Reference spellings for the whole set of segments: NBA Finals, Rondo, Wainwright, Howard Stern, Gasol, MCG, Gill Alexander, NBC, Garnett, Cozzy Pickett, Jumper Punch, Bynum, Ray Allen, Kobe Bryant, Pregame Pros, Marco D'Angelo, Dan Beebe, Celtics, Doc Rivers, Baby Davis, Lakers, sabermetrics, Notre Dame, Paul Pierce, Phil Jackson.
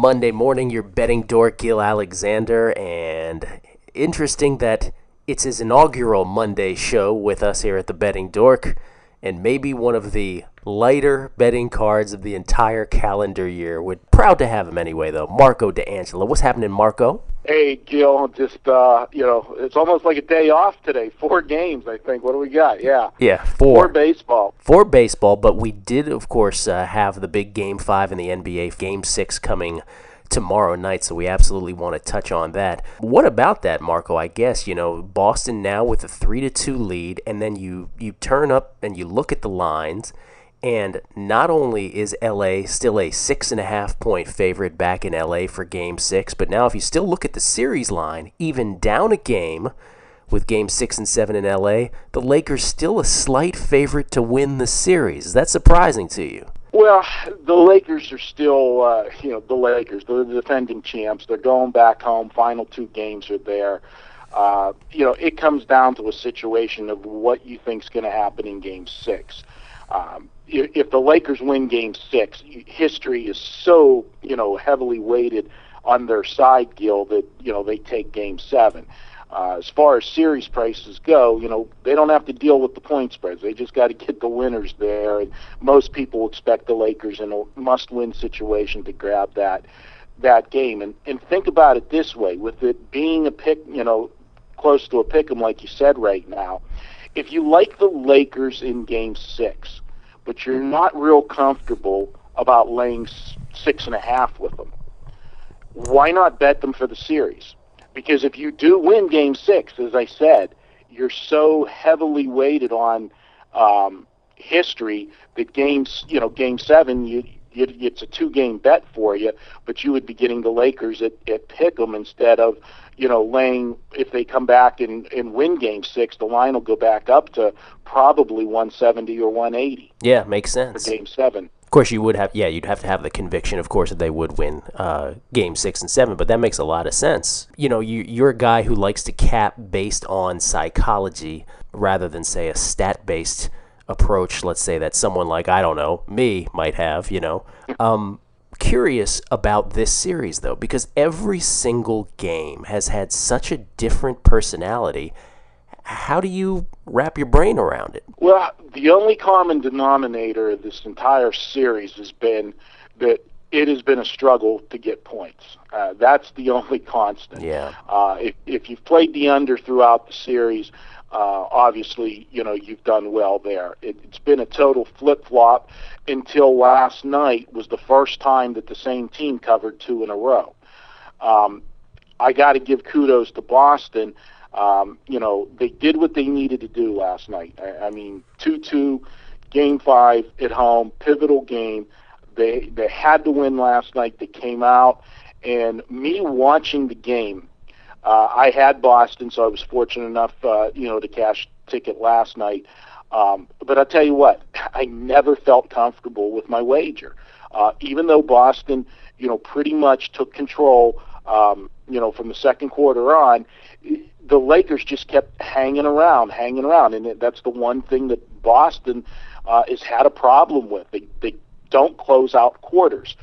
Monday morning, your betting dork, Gill Alexander, and interesting that it's his inaugural Monday show with us here at the Betting Dork, and maybe one of the lighter betting cards of the entire calendar year. We're proud to have him anyway, though. Marco D'Angelo. What's happening, Marco? Hey, Gill, just, it's almost like a day off today. 4 games, I think. What do we got? Yeah, 4. 4 baseball. 4 baseball, but we did, of course, have the big Game 5 in the NBA, Game 6 coming tomorrow night, so we absolutely want to touch on that. What about that, Marco? I guess, Boston now with a 3-2 lead, and then you turn up and you look at the lines, and not only is LA still a 6.5-point favorite back in LA for Game 6, but now if you still look at the series line, even down a game with Game 6 and 7 in LA, the Lakers still a slight favorite to win the series. Is that surprising to you? Well, the Lakers are still, the Lakers. They're the defending champs. They're going back home. Final 2 games are there. It comes down to a situation of what you think is going to happen in Game 6. If the Lakers win Game 6, history is so, heavily weighted on their side, Gill, that, they take Game 7. As far as series prices go, they don't have to deal with the point spreads. They just got to get the winners there. And most people expect the Lakers in a must-win situation to grab that game. And think about it this way. With it being a pick, close to a pick 'em like you said right now, if you like the Lakers in Game 6, but you're not real comfortable about laying 6.5 with them, why not bet them for the series? Because if you do win Game 6, as I said, you're so heavily weighted on history that Game 7, it's a 2-game bet for you, but you would be getting the Lakers at Pick'em instead of, laying. If they come back and win Game 6, the line will go back up to probably 170 or 180. Yeah, makes sense. For Game 7. Of course, you would have, you'd have to have the conviction, of course, that they would win Game 6 and 7, but that makes a lot of sense. You're a guy who likes to cap based on psychology rather than, say, a stat-based approach, let's say, that someone like, I don't know, me might have, Curious about this series, though, because every single game has had such a different personality. How do you wrap your brain around it? Well, the only common denominator of this entire series has been that it has been a struggle to get points. That's the only constant. Yeah. If you've played the under throughout the series, obviously, you've done well there. It's been a total flip-flop until last night was the first time that the same team covered 2 in a row. I got to give kudos to Boston. They did what they needed to do last night. I mean, 2-2, Game 5 at home, pivotal game. They had to win last night. They came out, and me watching the game, I had Boston, so I was fortunate enough, to cash ticket last night. But I'll tell you what, I never felt comfortable with my wager, even though Boston, pretty much took control. From the second quarter on, the Lakers just kept hanging around, and that's the one thing that Boston has had a problem with. They don't close out quarters.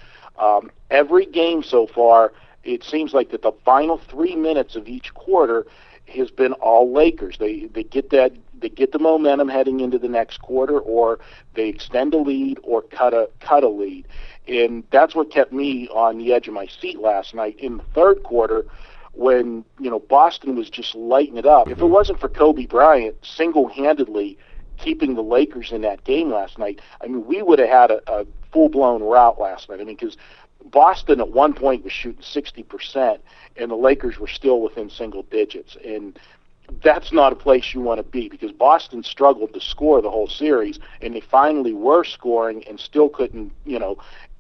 Every game so far, it seems like that the final 3 minutes of each quarter has been all Lakers. They get the momentum heading into the next quarter, or they extend a lead or cut a lead. And that's what kept me on the edge of my seat last night in the third quarter when, Boston was just lighting it up. If it wasn't for Kobe Bryant single-handedly keeping the Lakers in that game last night, I mean, we would have had a full-blown rout last night. I mean, because Boston at one point was shooting 60%, and the Lakers were still within single digits. And that's not a place you want to be, because Boston struggled to score the whole series, and they finally were scoring and still couldn't,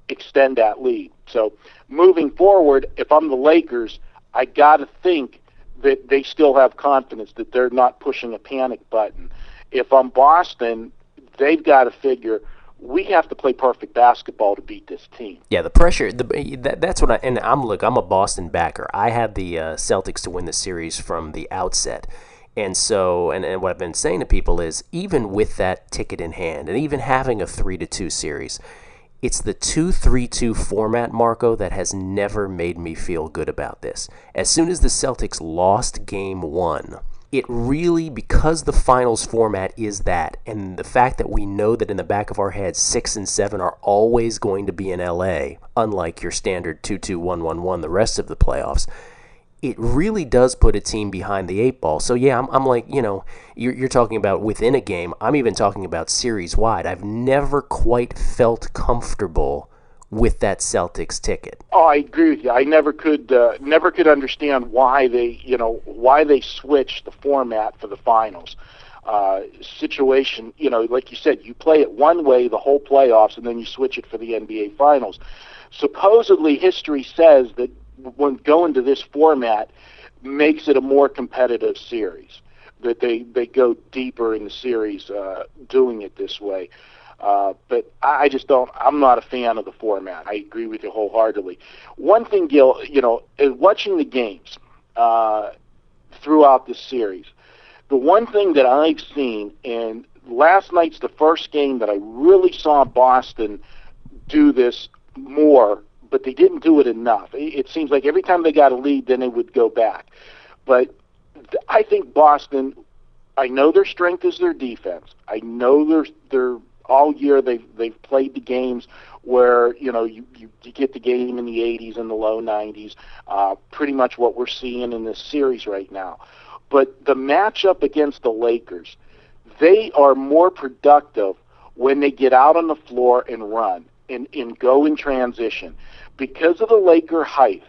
extend that lead. So moving forward, if I'm the Lakers, I got to think that they still have confidence, that they're not pushing a panic button. If I'm Boston, they've got to figure we have to play perfect basketball to beat this team. Yeah, the pressure. That's what I. And I'm a Boston backer. I had the Celtics to win the series from the outset. And so, and what I've been saying to people is, even with that ticket in hand, and even having a 3-2 series, It's the 2-3-2 format, Marco, that has never made me feel good about this. As soon as the Celtics lost Game 1, it really, because the finals format is that, and the fact that we know that in the back of our heads 6 and 7 are always going to be in LA, unlike your standard 2-2-1-1-1 the rest of the playoffs, it really does put a team behind the 8-ball. So yeah, I'm like, you know, you're talking about within a game. I'm even talking about series-wide. I've never quite felt comfortable with that Celtics ticket. Oh, I agree with you. I never could understand why they, switched the format for the finals situation. You know, like you said, you play it one way the whole playoffs, and then you switch it for the NBA Finals. Supposedly, history says that when going to this format makes it a more competitive series. That they go deeper in the series doing it this way. But I just don't. I'm not a fan of the format. I agree with you wholeheartedly. One thing, Gil, is watching the games throughout this series, the one thing that I've seen, and last night's the first game that I really saw Boston do this more, but they didn't do it enough. It seems like every time they got a lead, then they would go back. But I think Boston. I know their strength is their defense. I know their all year they've played the games where, you get the game in the 80s and the low 90s, pretty much what we're seeing in this series right now. But the matchup against the Lakers, they are more productive when they get out on the floor and run and go in transition. Because of the Laker height,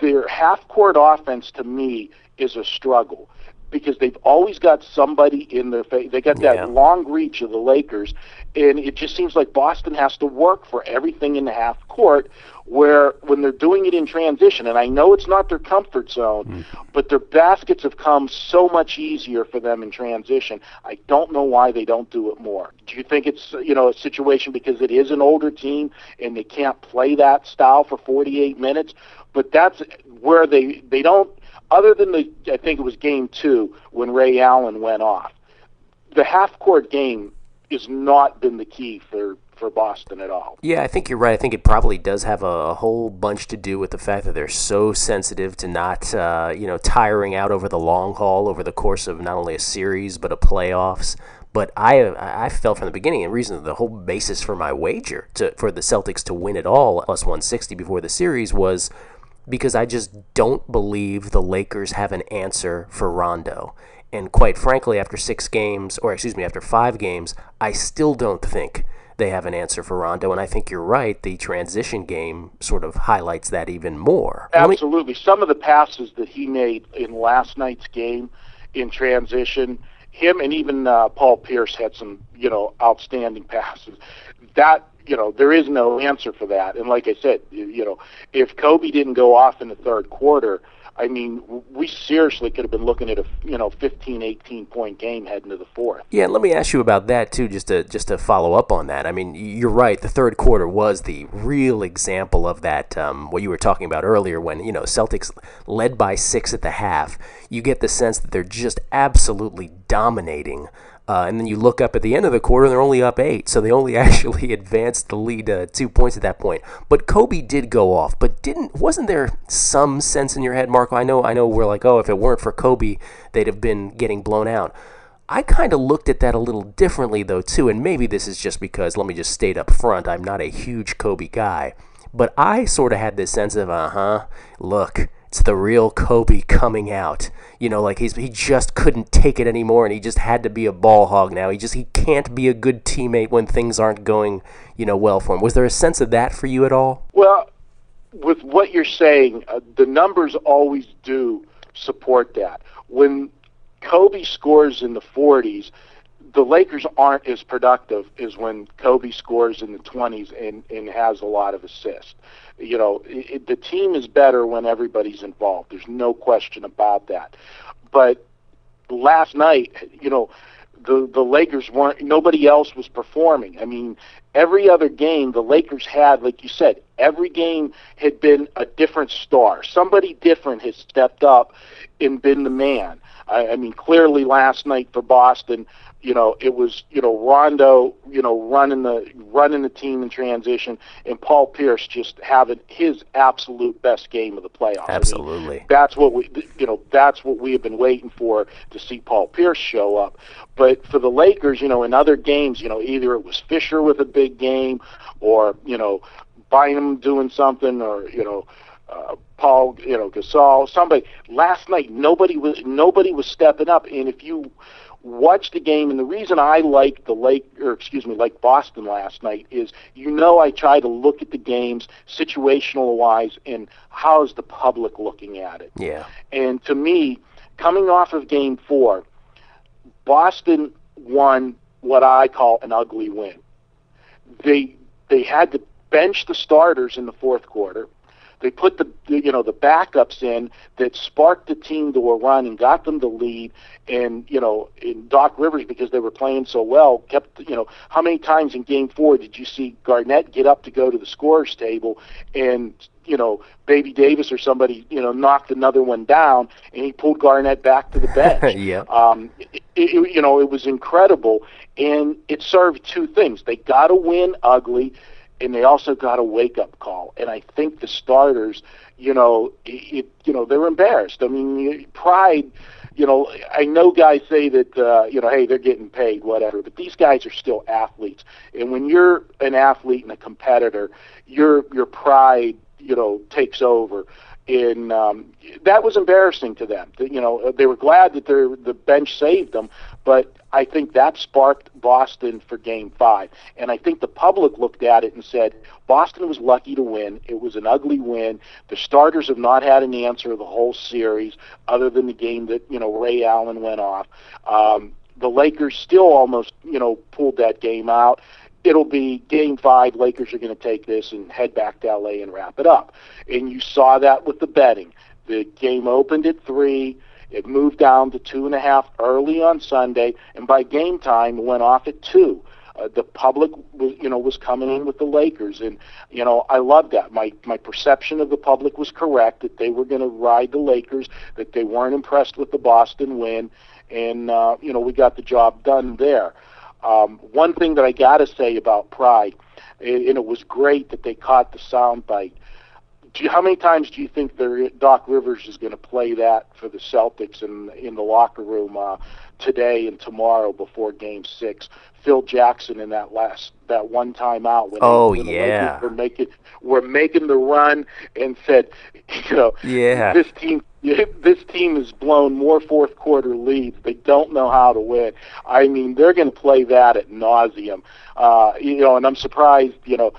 their half-court offense, to me, is a struggle. Because they've always got somebody in their face. They got that long reach of the Lakers, and it just seems like Boston has to work for everything in the half court, where when they're doing it in transition, and I know it's not their comfort zone, but their baskets have come so much easier for them in transition. I don't know why they don't do it more. Do you think it's a situation because it is an older team and they can't play that style for 48 minutes? But that's where they don't. Other than I think it was Game 2 when Ray Allen went off, the half-court game has not been the key for Boston at all. Yeah, I think you're right. I think it probably does have a whole bunch to do with the fact that they're so sensitive to not, tiring out over the long haul, over the course of not only a series but a playoffs. But I felt from the beginning, and reason the whole basis for my wager for the Celtics to win it all, plus 160 before the series, was because I just don't believe the Lakers have an answer for Rondo. And quite frankly, after 5 games, I still don't think they have an answer for Rondo. And I think you're right, the transition game sort of highlights that even more. Absolutely. Some of the passes that he made in last night's game in transition, him and even Paul Pierce had some, outstanding passes. That, there is no answer for that. And like I said, if Kobe didn't go off in the third quarter, I mean, we seriously could have been looking at a 15, 18-point game heading to the fourth. Yeah, and let me ask you about that, too, just to follow up on that. I mean, you're right. The third quarter was the real example of that, what you were talking about earlier when, Celtics led by 6 at the half. You get the sense that they're just absolutely dominating. And then you look up at the end of the quarter, and they're only up 8. So they only actually advanced the lead 2 points at that point. But Kobe did go off. But wasn't there some sense in your head, Marco? I know we're like, oh, if it weren't for Kobe, they'd have been getting blown out. I kind of looked at that a little differently, though, too. And maybe this is just because, let me just state up front, I'm not a huge Kobe guy. But I sort of had this sense of, look, it's the real Kobe coming out. Like he just couldn't take it anymore, and he just had to be a ball hog now. He can't be a good teammate when things aren't going, well for him. Was there a sense of that for you at all? Well, with what you're saying, the numbers always do support that. When Kobe scores in the 40s, the Lakers aren't as productive as when Kobe scores in the 20s and has a lot of assists. The team is better when everybody's involved. There's no question about that. But last night, the Lakers nobody else was performing. I mean, every other game, the Lakers had, like you said, Every game had been a different star. Somebody different had stepped up and been the man. I mean, clearly last night for Boston, you know, it was, you know, Rondo, you know, running the team in transition, and Paul Pierce just having his absolute best game of the playoffs. Absolutely. I mean, that's what we have been waiting for, to see Paul Pierce show up. But for the Lakers, you know, in other games, you know, either it was Fisher with a big game, or, you know, Bynum doing something, or, you know, Paul, you know, Gasol, somebody. Last night, nobody was stepping up. And if you watch the game, and the reason I like Boston last night is, you know, I try to look at the games situational wise and how's the public looking at it. Yeah. And to me, coming off of Game 4, Boston won what I call an ugly win. They had to bench the starters in the fourth quarter. They put the backups in that sparked the team to a run and got them the lead. And, you know, in Doc Rivers, because they were playing so well, kept, you know, how many times in Game 4 did you see Garnett get up to go to the scorer's table, and, you know, Baby Davis or somebody, you know, knocked another one down, and he pulled Garnett back to the bench. Yeah. You know, it was incredible, and it served two things. They got to win ugly, and they also got a wake-up call. And I think the starters, you know, they're embarrassed. I mean, pride, you know, I know guys say that, you know, hey, they're getting paid, whatever, but these guys are still athletes. And when you're an athlete and a competitor, your pride, you know, takes over. And that was embarrassing to them. You know, they were glad that the bench saved them, but I think that sparked Boston for Game 5. And I think the public looked at it and said, Boston was lucky to win. It was an ugly win. The starters have not had an answer the whole series, other than the game that, you know, Ray Allen went off. The Lakers still almost, you know, pulled that game out. It'll be Game 5, Lakers are going to take this and head back to L.A. and wrap it up. And you saw that with the betting. The game opened at 3. It moved down to 2.5 early on Sunday, and by game time, it went off at 2. The public, you know, was coming in with the Lakers, and, you know, I loved that. My perception of the public was correct, that they were going to ride the Lakers, that they weren't impressed with the Boston win, and, you know, we got the job done there. One thing that I got to say about pride, and it was great that they caught the soundbite. How many times do you think Doc Rivers is going to play that for the Celtics in the locker room today and tomorrow before Game 6? Phil Jackson in that one time out when we're making the run, and said, you know, this team has blown more fourth quarter leads. They don't know how to win. I mean, they're going to play that at nauseam, you know, and I'm surprised, you know.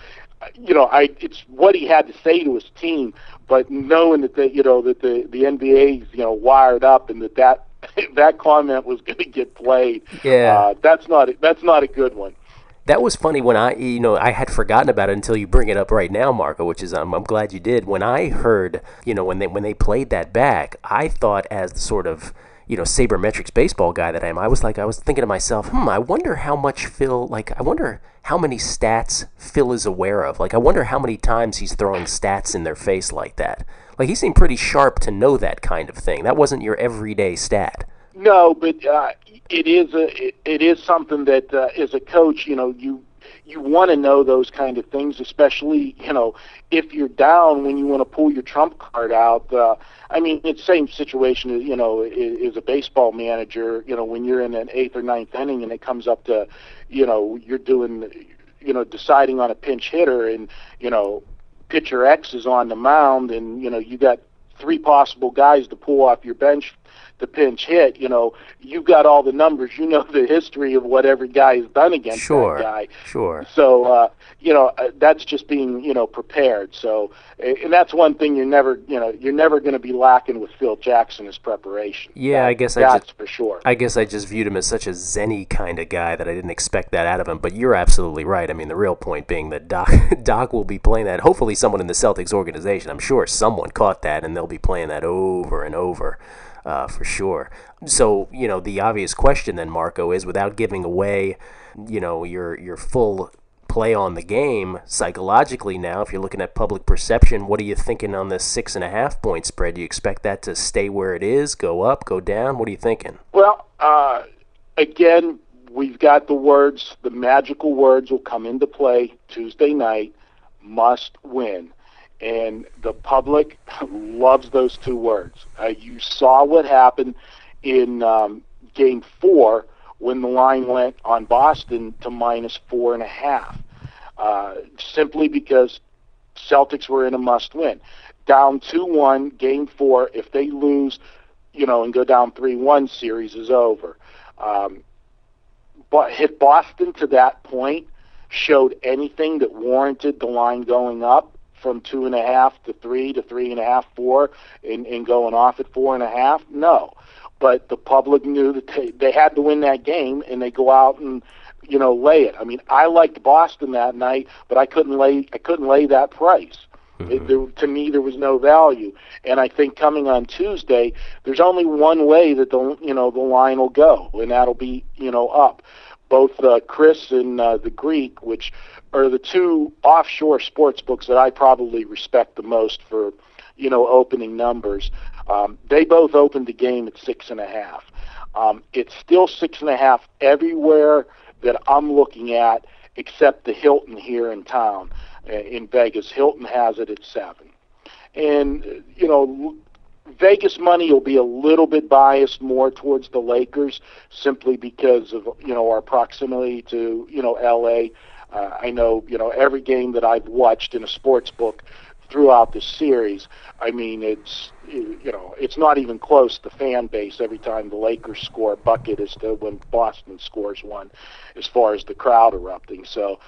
You know, it's what he had to say to his team, but knowing that the NBA's, you know, wired up, and that comment was going to get played. Yeah, that's not a good one. That was funny when I had forgotten about it until you bring it up right now, Marco, which is I'm glad you did. When I heard, you know, when they played that back, I thought, as the sort of, you know, sabermetrics baseball guy that I am, I was thinking to myself, I wonder how much Phil, like, I wonder how many stats Phil is aware of. Like, I wonder how many times he's throwing stats in their face like that. Like, he seemed pretty sharp to know that kind of thing. That wasn't your everyday stat. No, but it is something that, as a coach, you know, you want to know those kind of things, especially, you know, if you're down, when you want to pull your trump card out. I mean, it's the same situation as, you know, is a baseball manager, you know, when you're in an 8th or 9th inning and it comes up to, you know, you're doing, you know, deciding on a pinch hitter, and, you know, pitcher X is on the mound, and, you know, you got 3 possible guys to pull off your bench the pinch hit. You know, you've got all the numbers, you know, the history of what every guy has done against that guy. Sure. So, you know, that's just being, you know, prepared. So, and that's one thing you're never going to be lacking with Phil Jackson, is preparation. Yeah, I guess that's for sure. I guess I just viewed him as such a zenny kind of guy that I didn't expect that out of him. But you're absolutely right. I mean, the real point being that Doc will be playing that. Hopefully, someone in the Celtics organization, I'm sure someone caught that, and they'll be playing that over and over. For sure. So, you know, the obvious question then, Marco, is, without giving away, you know, your full play on the game psychologically now. If you're looking at public perception, what are you thinking on this 6.5 point spread? Do you expect that to stay where it is, go up, go down? What are you thinking? Well, again, we've got the words, the magical words will come into play Tuesday night, must win. And the public loves those two words. You saw what happened in Game 4 when the line went on Boston to -4.5, simply because Celtics were in a must-win. Down 2-1, Game 4, if they lose, you know, and go down 3-1, series is over. But hit Boston to that point, showed anything that warranted the line going up from 2.5 to 3 to 3.5, 4, and going off at 4.5? No. But the public knew that they had to win that game, and they go out and, you know, lay it. I mean, I liked Boston that night, but I couldn't lay that price. Mm-hmm. To me, there was no value. And I think coming on Tuesday, there's only one way that the line will go, and that'll be, you know, up. Both Chris and the Greek, which are the two offshore sports books that I probably respect the most for, you know, opening numbers, they both opened the game at 6.5. It's still 6.5 everywhere that I'm looking at, except the Hilton here in town, in Vegas. Hilton has it at 7. And, you know, Vegas money will be a little bit biased more towards the Lakers simply because of, you know, our proximity to, you know, L.A. I know, you know, every game that I've watched in a sports book throughout this series, I mean, it's not even close, the fan base, every time the Lakers score a bucket as to when Boston scores one, as far as the crowd erupting. So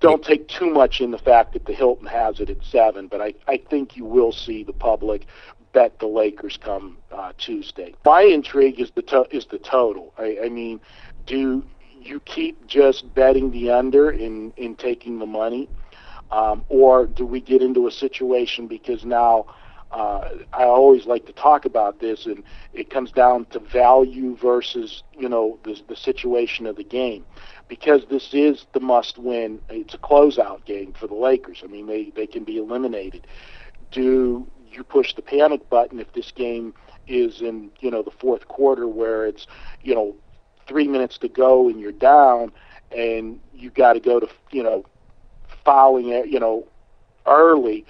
don't take too much in the fact that the Hilton has it at 7, but I think you will see the public bet the Lakers come Tuesday. My intrigue is the total. I mean, do you keep just betting the under in taking the money, or do we get into a situation, because now I always like to talk about this, and it comes down to value versus, you know, the situation of the game, because this is the must-win. It's a closeout game for the Lakers. I mean, they can be eliminated. Do you push the panic button if this game is in, you know, the fourth quarter where it's, you know, 3 minutes to go and you're down and you got to go to, you know, fouling it, you know, early,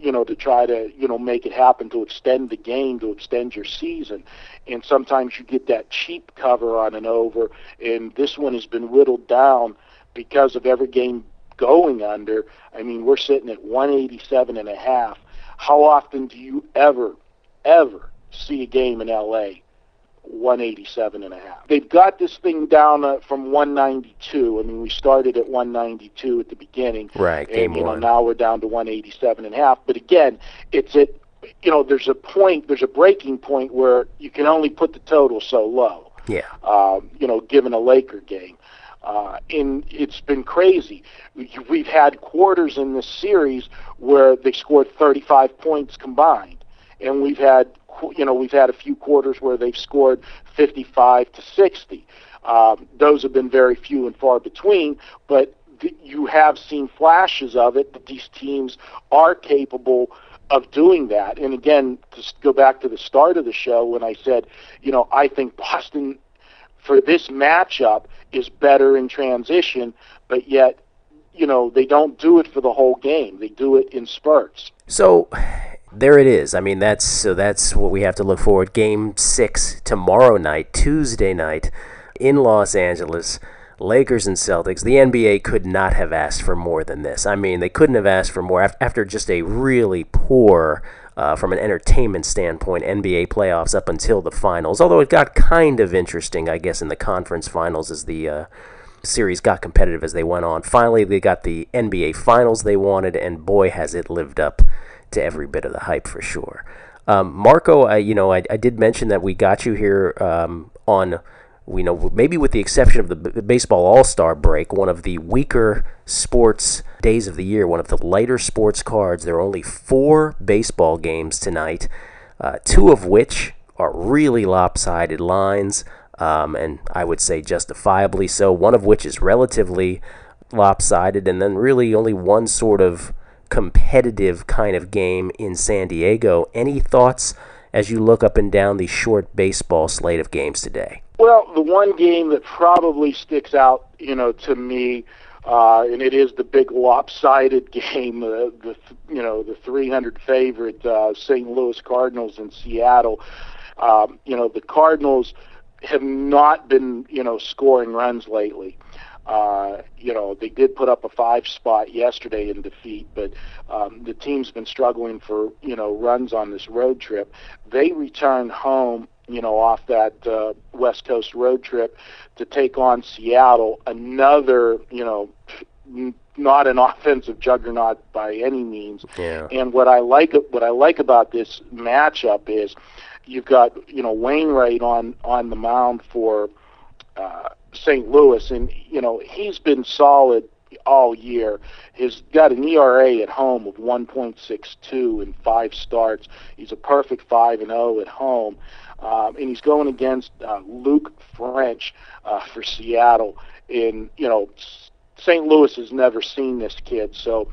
you know, to try to, you know, make it happen, to extend the game, to extend your season. And sometimes you get that cheap cover on an over, and this one has been whittled down because of every game going under. I mean, we're sitting at 187.5. How often do you ever see a game in L.A. 187.5? They've got this thing down from 192. I mean, we started at 192 at the beginning. Right, game and, you know, one. Now we're down to 187.5. But again, it's at, you know, there's a breaking point where you can only put the total so low. Yeah. You know, given a Laker game. And it's been crazy. We've had quarters in this series where they scored 35 points combined, and we've had a few quarters where they've scored 55 to 60. Those have been very few and far between, but you have seen flashes of it, that these teams are capable of doing that. And again, to go back to the start of the show when I said, you know, I think Boston for this matchup is better in transition, but yet, you know, they don't do it for the whole game. They do it in spurts. So there it is. I mean, that's what we have to look forward. Game 6 tomorrow night, Tuesday night in Los Angeles, Lakers and Celtics. The NBA could not have asked for more than this. I mean, they couldn't have asked for more after just a really poor, from an entertainment standpoint, NBA playoffs up until the finals, although it got kind of interesting, I guess, in the conference finals as the series got competitive as they went on. Finally, they got the NBA finals they wanted, and boy, has it lived up to every bit of the hype for sure. Marco, I did mention that we got you here on, you know, maybe with the exception of the baseball all-star break, one of the weaker sports days of the year, one of the lighter sports cards. There are only 4 baseball games tonight, 2 of which are really lopsided lines, and I would say justifiably so, one of which is relatively lopsided, and then really only one sort of competitive kind of game in San Diego. Any thoughts as you look up and down the short baseball slate of games today? Well, the one game that probably sticks out, to me, and it is the big lopsided game, the 300 favorite St. Louis Cardinals in Seattle. The Cardinals have not been, scoring runs lately. They did put up a 5 spot yesterday in defeat, but the team's been struggling for, runs on this road trip. They returned home, off that West Coast road trip to take on Seattle, another, not an offensive juggernaut by any means. Yeah. And what I like about this matchup is you've got, Wainwright on the mound for St. Louis, and he's been solid all year. He's got an ERA at home of 1.62 in 5 starts. He's a perfect 5-0 at home, and he's going against Luke French for Seattle. And St. Louis has never seen this kid, so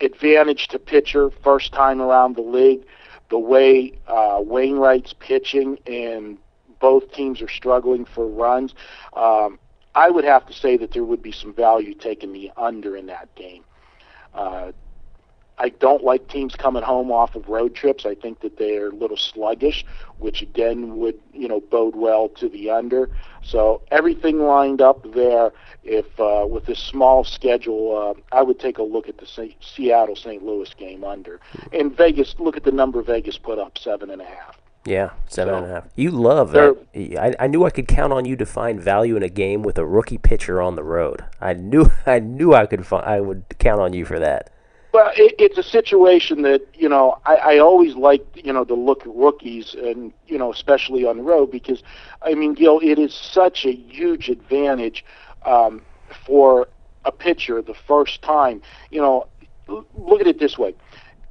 advantage to pitcher, first time around the league. The way Wainwright's pitching and both teams are struggling for runs, I would have to say that there would be some value taking the under in that game. I don't like teams coming home off of road trips. I think that they're a little sluggish, which again would, bode well to the under. So everything lined up there. If with this small schedule, I would take a look at the Seattle-St. Louis game under. And Vegas, look at the number Vegas put up, 7.5. Yeah, 7.5. You love that. I knew I could count on you to find value in a game with a rookie pitcher on the road. I knew I would count on you for that. Well, it's a situation that, I always like, to look at rookies and, especially on the road, because, Gil, it is such a huge advantage for a pitcher the first time. Look at it this way.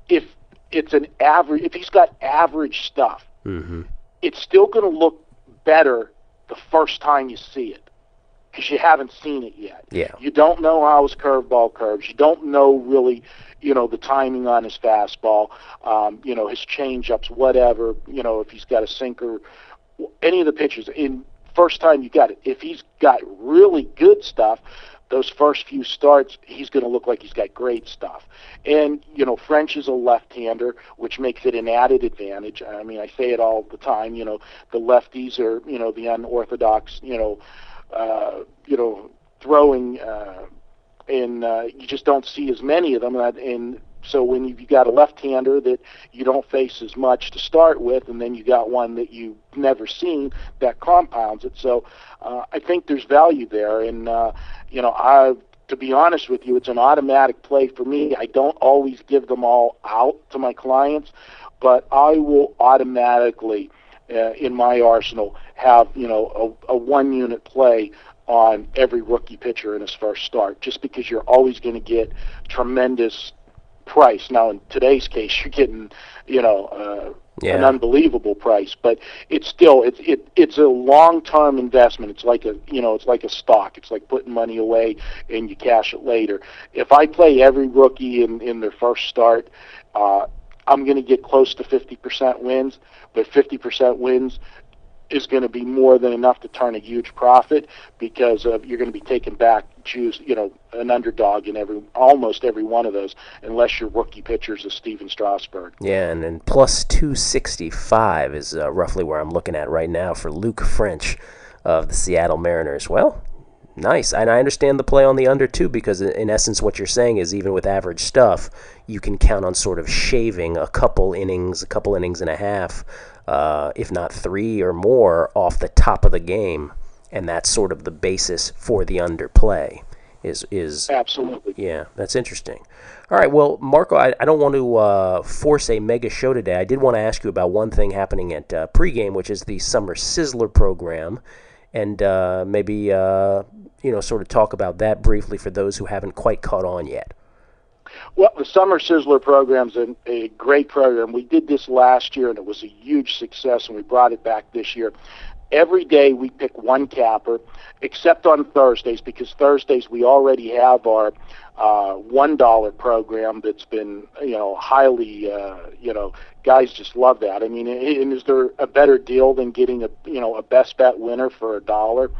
If he's got average stuff, mm-hmm. It's still going to look better the first time you see it, because you haven't seen it yet. Yeah. You don't know how his curveball curves. You don't know really, the timing on his fastball, his changeups, whatever, if he's got a sinker, any of the pitches. In first time you got it. If he's got really good stuff, those first few starts, he's going to look like he's got great stuff. And, French is a left-hander, which makes it an added advantage. I say it all the time, the lefties are, the unorthodox, throwing, and you just don't see as many of them. And so when you've got a left-hander that you don't face as much to start with, and then you got one that you've never seen, that compounds it. So I think there's value there. And, to be honest with you, it's an automatic play for me. I don't always give them all out to my clients, but I will automatically, in my arsenal, have, a one-unit play on every rookie pitcher in his first start, just because you're always going to get tremendous price. Now, in today's case, you're getting, an unbelievable price, but it's still, it's a long-term investment. It's like a stock. It's like putting money away and you cash it later. If I play every rookie in their first start, I'm going to get close to 50% wins, but 50% wins is going to be more than enough to turn a huge profit, because you're going to be taking back juice, an underdog in almost every one of those, unless your rookie pitchers is Stephen Strasburg. Yeah, and then plus 265 is roughly where I'm looking at right now for Luke French of the Seattle Mariners. Well, nice. And I understand the play on the under, too, because in essence what you're saying is even with average stuff, you can count on sort of shaving a couple innings and a half, if not 3 or more, off the top of the game, and that's sort of the basis for the underplay. Is absolutely, yeah, that's interesting. All right, well, Marco, I don't want to force a mega show today. I did want to ask you about one thing happening at pregame, which is the Summer Sizzler program, and maybe sort of talk about that briefly for those who haven't quite caught on yet. Well, the Summer Sizzler program's a great program. We did this last year, and it was a huge success, and we brought it back this year. Every day we pick one capper, except on Thursdays, because Thursdays we already have our $1 program that's been, highly, guys just love that. I mean, and is there a better deal than getting a best bet winner for $1?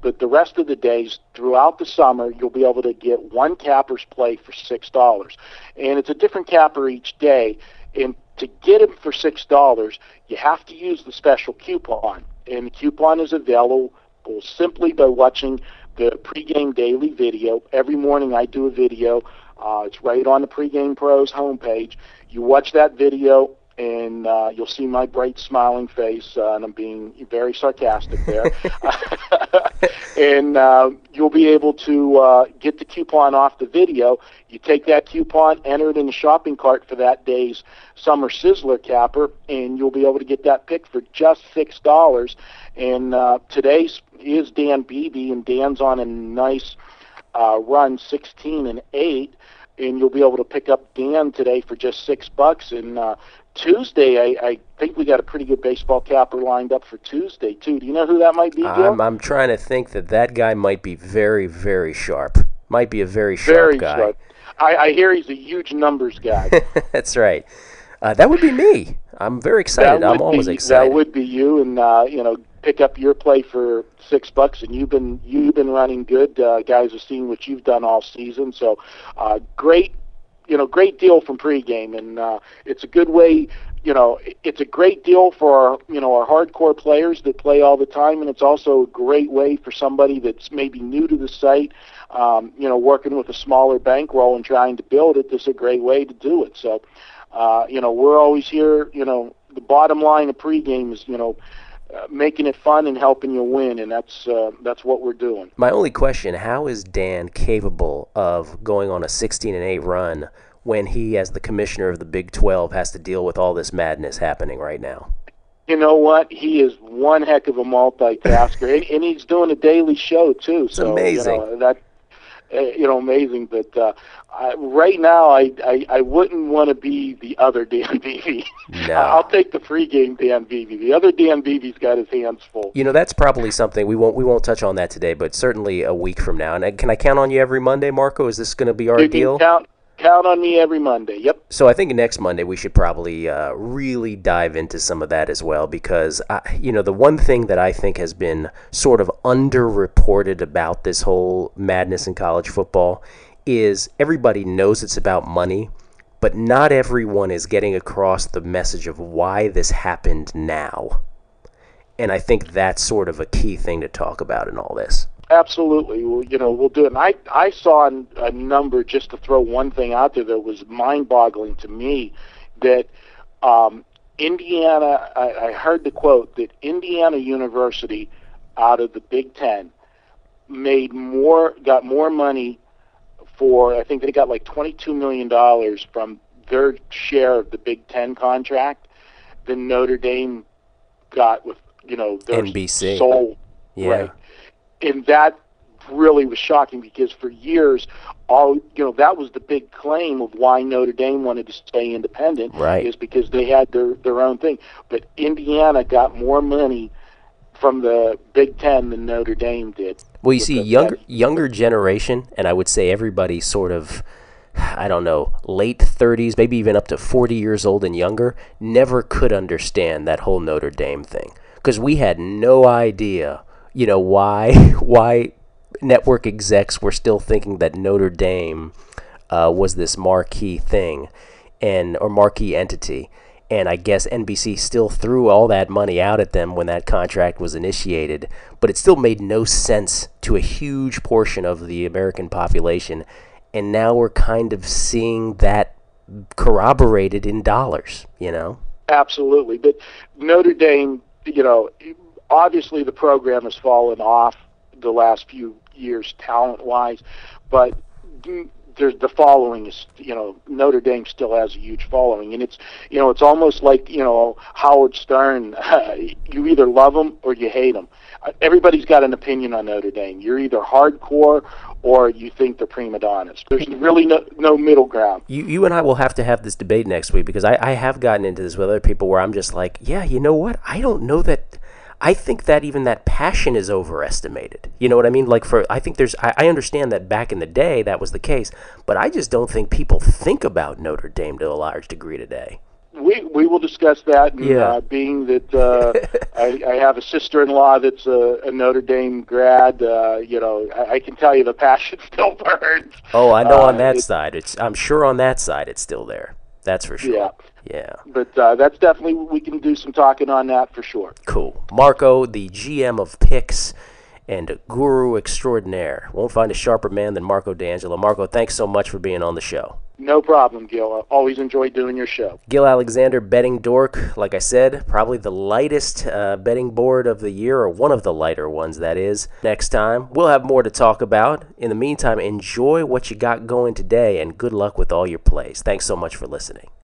But the rest of the days throughout the summer, you'll be able to get one capper's play for $6, and it's a different capper each day. And to get them for $6, you have to use the special coupon. And the coupon is available simply by watching the pregame daily video. Every morning I do a video. It's right on the Pregame Pros homepage. You watch that video, and you'll see my bright, smiling face, and I'm being very sarcastic there. And you'll be able to get the coupon off the video. You take that coupon, enter it in the shopping cart for that day's Summer Sizzler capper, and you'll be able to get that pick for just $6. And today's is Dan Beebe, and Dan's on a nice run, 16-8, and you'll be able to pick up Dan today for just $6. And Tuesday, I think we got a pretty good baseball capper lined up for Tuesday, too. Do you know who that might be, Gil? I'm trying to think that guy might be very, very sharp. Might be a very sharp guy. Very sharp. I hear he's a huge numbers guy. That's right. That would be me. I'm very excited. I'm always excited. That would be you, and, pick up your play for $6, and you've been running good. Guys have seen what you've done all season, so great deal from Pregame, and it's a good way. It's a great deal for our, our hardcore players that play all the time, and it's also a great way for somebody that's maybe new to the site, working with a smaller bankroll and trying to build it. This is a great way to do it. So, we're always here. The bottom line of Pregame is, making it fun and helping you win, and that's what we're doing. My only question: how is Dan capable of going on a 16-8 run when he, as the commissioner of the Big 12, has to deal with all this madness happening right now? You know what? He is one heck of a multitasker, and he's doing a daily show too. It's so amazing. Amazing. But right now, I wouldn't want to be the other Dan Beebe. No. I'll take the Pregame Dan Beebe. The other Dan Beebe's got his hands full. That's probably something we won't touch on that today, but certainly a week from now. And can I count on you every Monday, Marco? Is this going to be our deal? You can count on me every Monday. Yep. So I think next Monday we should probably really dive into some of that as well, because the one thing that I think has been sort of underreported about this whole madness in college football is everybody knows it's about money, but not everyone is getting across the message of why this happened now. And I think that's sort of a key thing to talk about in all this. Absolutely. Well, we'll do it. And I saw a number, just to throw one thing out there, that was mind-boggling to me, that Indiana, I heard the quote, that Indiana University out of the Big Ten got more money for, I think they got like $22 million from their share of the Big Ten contract than Notre Dame got with, their NBC. Soul. Yeah. Right. And that really was shocking, because for years, that was the big claim of why Notre Dame wanted to stay independent, right, is because they had their own thing. But Indiana got more money from the Big Ten than Notre Dame did. Well, you see, younger generation, and I would say everybody sort of, I don't know, late 30s, maybe even up to 40 years old and younger, never could understand that whole Notre Dame thing, because we had no idea why network execs were still thinking that Notre Dame was this marquee thing or marquee entity. And I guess NBC still threw all that money out at them when that contract was initiated, but it still made no sense to a huge portion of the American population. And now we're kind of seeing that corroborated in dollars, Absolutely. But Notre Dame, obviously, the program has fallen off the last few years talent-wise, but the following is, Notre Dame still has a huge following, and it's, it's almost like, Howard Stern. You either love him or you hate him. Everybody's got an opinion on Notre Dame. You're either hardcore or you think they're prima donnas. There's really no middle ground. You and I will have to have this debate next week, because I have gotten into this with other people where I'm just like, yeah, you know what? I don't know that I think that even that passion is overestimated. You know what I mean? Like, for, I think there's, I understand that back in the day that was the case, but I just don't think people think about Notre Dame to a large degree today. We will discuss that, and, yeah. Being that I have a sister-in-law that's a Notre Dame grad, you know, I can tell you the passion still burns. Oh, I know, on that side, I'm sure on that side it's still there. That's for sure. Yeah. Yeah. But that's definitely, we can do some talking on that for sure. Cool. Marco, the GM of picks and a guru extraordinaire. Won't find a sharper man than Marco D'Angelo. Marco, thanks so much for being on the show. No problem, Gil. I always enjoy doing your show. Gill Alexander, betting dork. Like I said, probably the lightest betting board of the year, or one of the lighter ones, that is. Next time, we'll have more to talk about. In the meantime, enjoy what you got going today, and good luck with all your plays. Thanks so much for listening.